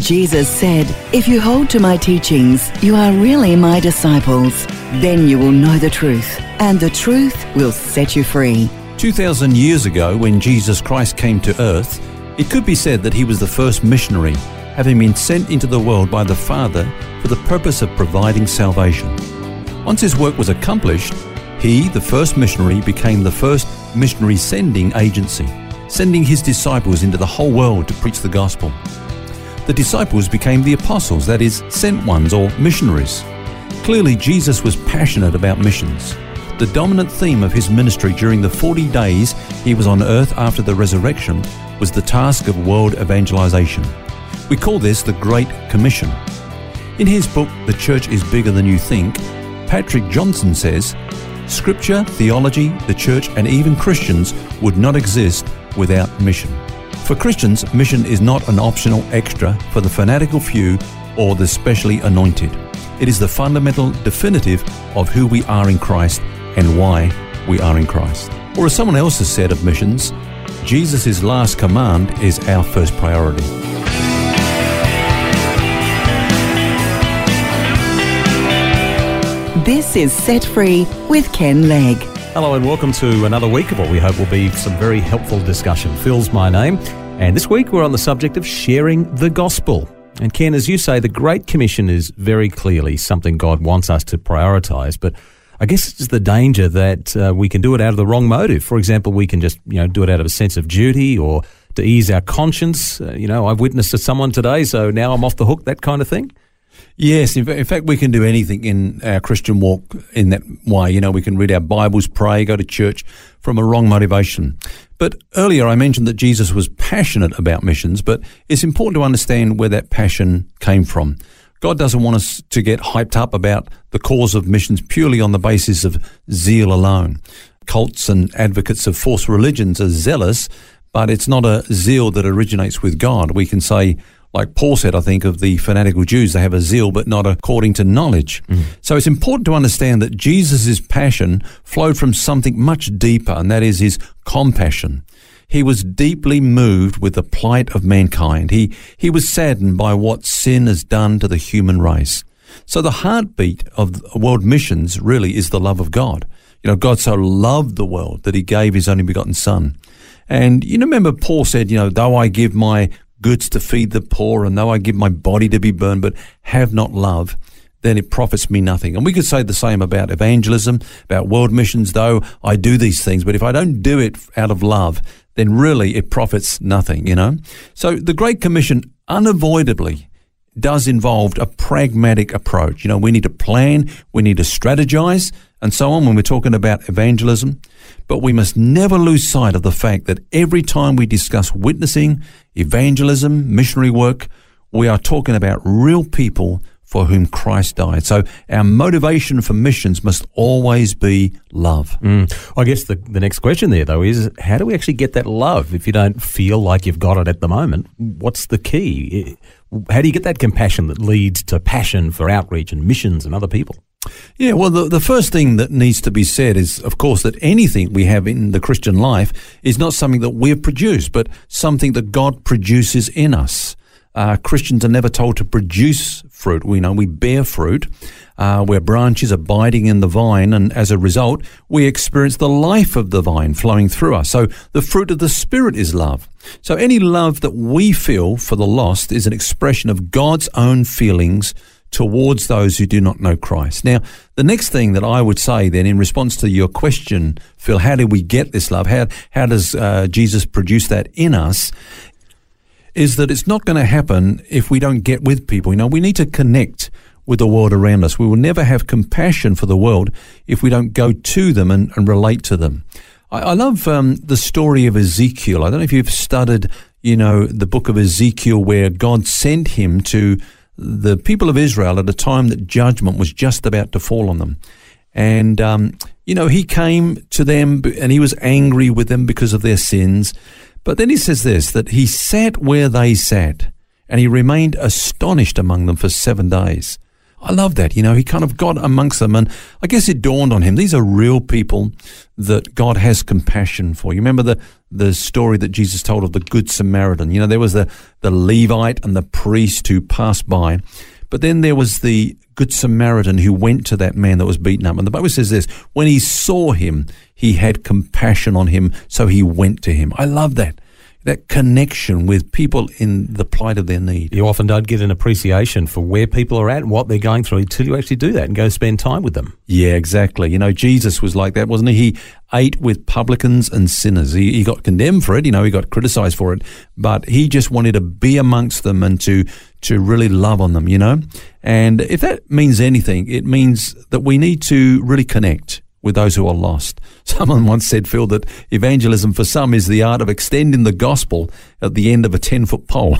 Jesus said, "If you hold to my teachings, you are really my disciples. Then you will know the truth, and the truth will set you free." 2,000 years ago, when Jesus Christ came to earth, it could be said that he was the first missionary, having been sent into the world by the Father for the purpose of providing salvation. Once his work was accomplished, he, the first missionary, became the first missionary sending agency, sending his disciples into the whole world to preach the gospel. The disciples became the apostles, that is, sent ones or missionaries. Clearly, Jesus was passionate about missions. The dominant theme of his ministry during the 40 days he was on earth after the resurrection was the task of world evangelization. We call this the Great Commission. In his book, The Church is Bigger Than You Think, Patrick Johnson says, "Scripture, theology, the church, and even Christians would not exist without mission." For Christians, mission is not an optional extra for the fanatical few or the specially anointed. It is the fundamental definitive of who we are in Christ and why we are in Christ. Or as someone else has said of missions, Jesus' last command is our first priority. This is Set Free with Ken Legg. Hello and welcome to another week of what we hope will be some very helpful discussion. Phil's my name, and this week we're on the subject of sharing the gospel. And Ken, as you say, the Great Commission is very clearly something God wants us to prioritise, but I guess it's the danger that we can do it out of the wrong motive. For example, we can just do it out of a sense of duty or to ease our conscience. I've witnessed to someone today, so now I'm off the hook, that kind of thing. Yes, in fact, we can do anything in our Christian walk in that way. We can read our Bibles, pray, go to church from a wrong motivation. But earlier I mentioned that Jesus was passionate about missions, but it's important to understand where that passion came from. God doesn't want us to get hyped up about the cause of missions purely on the basis of zeal alone. Cults and advocates of false religions are zealous, but it's not a zeal that originates with God. We can say, like Paul said, I think, of the fanatical Jews, they have a zeal but not according to knowledge. So it's important to understand that Jesus' passion flowed from something much deeper, and that is his compassion. He was deeply moved with the plight of mankind. He was saddened by what sin has done to the human race. So the heartbeat of world missions really is the love of God. God so loved the world that he gave his only begotten Son. And you remember Paul said, though I give my goods to feed the poor, and though I give my body to be burned, but have not love, then it profits me nothing. And we could say the same about evangelism, about world missions. Though I do these things, but if I don't do it out of love, then really it profits nothing, So the Great Commission unavoidably does involve a pragmatic approach. We need to plan, we need to strategize, and so on when we're talking about evangelism. But we must never lose sight of the fact that every time we discuss witnessing, evangelism, missionary work, we are talking about real people for whom Christ died. So our motivation for missions must always be love. I guess the next question there, though, is how do we actually get that love if you don't feel like you've got it at the moment? What's the key? How do you get that compassion that leads to passion for outreach and missions and other people? Yeah, well, the first thing that needs to be said is, of course, that anything we have in the Christian life is not something that we've produced, but something that God produces in us. Christians are never told to produce fruit. We bear fruit. We're branches abiding in the vine, and as a result, we experience the life of the vine flowing through us. So the fruit of the Spirit is love. So any love that we feel for the lost is an expression of God's own feelings towards those who do not know Christ. Now, the next thing that I would say then in response to your question, Phil, how do we get this love? How does Jesus produce that in us? Is that it's not going to happen if we don't get with people. We need to connect with the world around us. We will never have compassion for the world if we don't go to them and relate to them. I love the story of Ezekiel. I don't know if you've studied, the book of Ezekiel, where God sent him to the people of Israel at a time that judgment was just about to fall on them. And, you know, he came to them and he was angry with them because of their sins. But then he says this, that he sat where they sat and he remained astonished among them for 7 days. I love that. You know, he kind of got amongst them, and I guess it dawned on him. These are real people that God has compassion for. You remember the story that Jesus told of the Good Samaritan. You know, there was the Levite and the priest who passed by, but then there was the Good Samaritan who went to that man that was beaten up. And the Bible says this, when he saw him, he had compassion on him, so he went to him. I love that. That connection with people in the plight of their need. You often don't get an appreciation for where people are at and what they're going through until you actually do that and go spend time with them. Yeah, exactly. You know, Jesus was like that, wasn't he? He ate with publicans and sinners. He got condemned for it, you know, he got criticized for it, but he just wanted to be amongst them and to really love on them, you know. And if that means anything, it means that we need to really connect with those who are lost. Someone once said, Phil, that evangelism for some is the art of extending the gospel at the end of a 10-foot pole.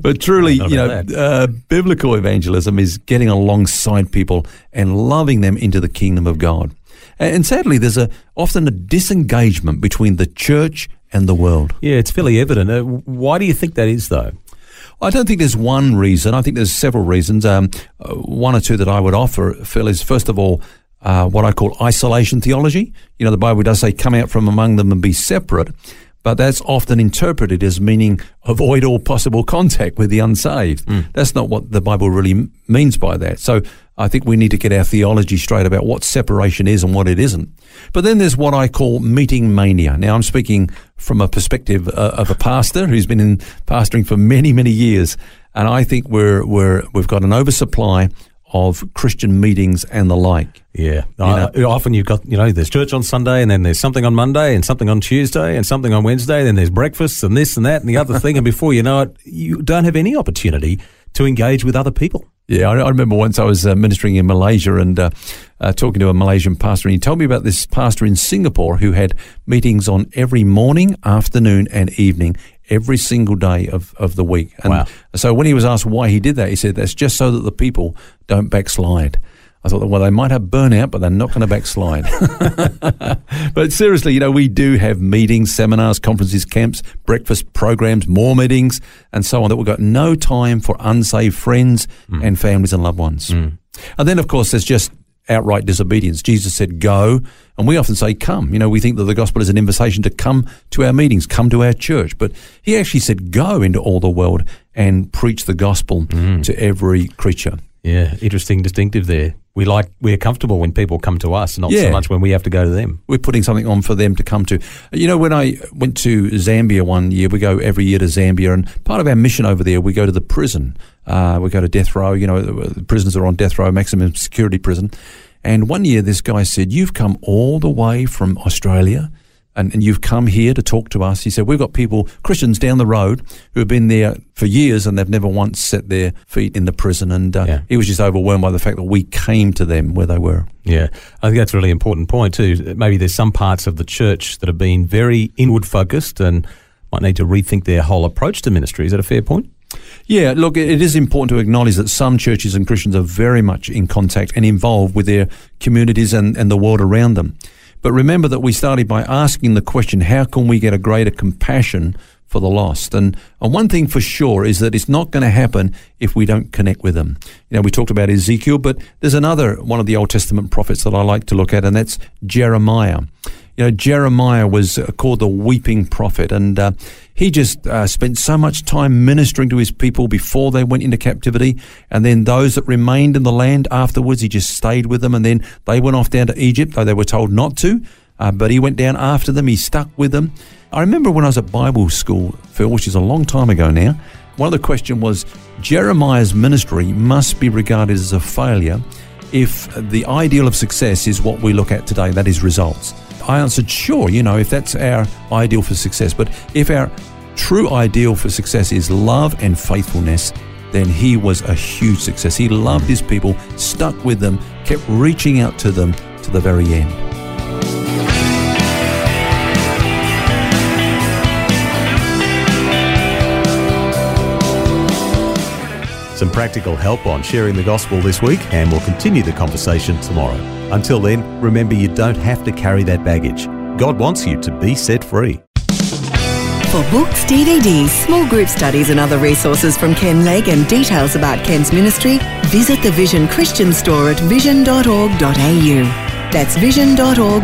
But truly, you know, biblical evangelism is getting alongside people and loving them into the kingdom of God. And sadly, there's often a disengagement between the church and the world. Yeah, it's fairly evident. Why do you think that is, though? I don't think there's one reason. I think there's several reasons. One or two that I would offer, Phil, is first of all, what I call isolation theology. You know, the Bible does say, come out from among them and be separate, but that's often interpreted as meaning avoid all possible contact with the unsaved. That's not what the Bible really means by that. So I think we need to get our theology straight about what separation is and what it isn't. But then there's what I call meeting mania. Now, I'm speaking from a perspective of a pastor who's been in pastoring for many, many years, and I think we've got an oversupply of Christian meetings and the like. Yeah. Often you've got, you know, there's church on Sunday, and then there's something on Monday, and something on Tuesday, and something on Wednesday, and then there's breakfasts and this and that and the other thing, and before you know it, you don't have any opportunity to engage with other people. Yeah, I remember once I was ministering in Malaysia and talking to a Malaysian pastor, and he told me about this pastor in Singapore who had meetings on every morning, afternoon, and evening, every single day of the week. And wow. So when he was asked why he did that, he said, that's just so that the people don't backslide. I thought, well, they might have burnout, but they're not going to backslide. But seriously, you know, we do have meetings, seminars, conferences, camps, breakfast programs, more meetings, and so on, that we've got no time for unsaved friends and families and loved ones. And then, of course, there's just outright disobedience. Jesus said, go, and we often say, come. You know, we think that the gospel is an invitation to come to our meetings, come to our church, but he actually said, go into all the world and preach the gospel to every creature. Yeah, interesting distinctive there. We're comfortable when people come to us, not so much when we have to go to them. We're putting something on for them to come to. You know, when I went to Zambia one year, we go every year to Zambia, and part of our mission over there, we go to the prison. We go to death row. You know, the prisoners are on death row, maximum security prison. And one year this guy said, you've come all the way from Australia and you've come here to talk to us. He said, we've got people, Christians down the road, who have been there for years and they've never once set their feet in the prison. And he was just overwhelmed by the fact that we came to them where they were. Yeah, I think that's a really important point too. Maybe there's some parts of the church that have been very inward focused and might need to rethink their whole approach to ministry. Is that a fair point? Yeah, look, it is important to acknowledge that some churches and Christians are very much in contact and involved with their communities and the world around them. But remember that we started by asking the question, how can we get a greater compassion for the lost? And one thing for sure is that it's not going to happen if we don't connect with them. You know, we talked about Ezekiel, but there's another one of the Old Testament prophets that I like to look at, and that's Jeremiah. You know, Jeremiah was called the weeping prophet, and he just spent so much time ministering to his people before they went into captivity, and then those that remained in the land afterwards, he just stayed with them, and then they went off down to Egypt, though they were told not to, but he went down after them, he stuck with them. I remember when I was at Bible school, Phil, which is a long time ago now, one of the questions was, Jeremiah's ministry must be regarded as a failure if the ideal of success is what we look at today, that is results. I answered, sure, you know, if that's our ideal for success. But if our true ideal for success is love and faithfulness, then he was a huge success. He loved his people, stuck with them, kept reaching out to them to the very end. So some practical help on sharing the gospel this week, and we'll continue the conversation tomorrow. Until then, remember you don't have to carry that baggage. God wants you to be set free. For books, DVDs, small group studies and other resources from Ken Legg and details about Ken's ministry, visit the Vision Christian store at vision.org.au. That's vision.org.au.